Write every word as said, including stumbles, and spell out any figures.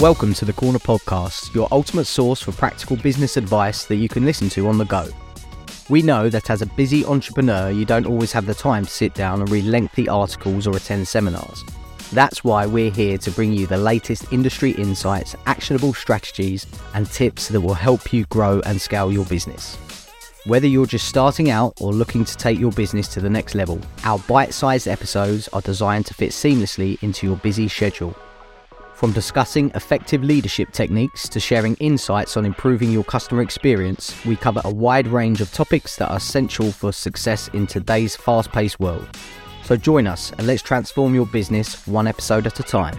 Welcome to The Corner Podcast, your ultimate source for practical business advice that you can listen to on the go. We know that as a busy entrepreneur, you don't always have the time to sit down and read lengthy articles or attend seminars. That's why we're here to bring you the latest industry insights, actionable strategies, and tips that will help you grow and scale your business. Whether you're just starting out or looking to take your business to the next level, our bite-sized episodes are designed to fit seamlessly into your busy schedule. From discussing effective leadership techniques to sharing insights on improving your customer experience, we cover a wide range of topics that are essential for success in today's fast-paced world. So join us and let's transform your business one episode at a time.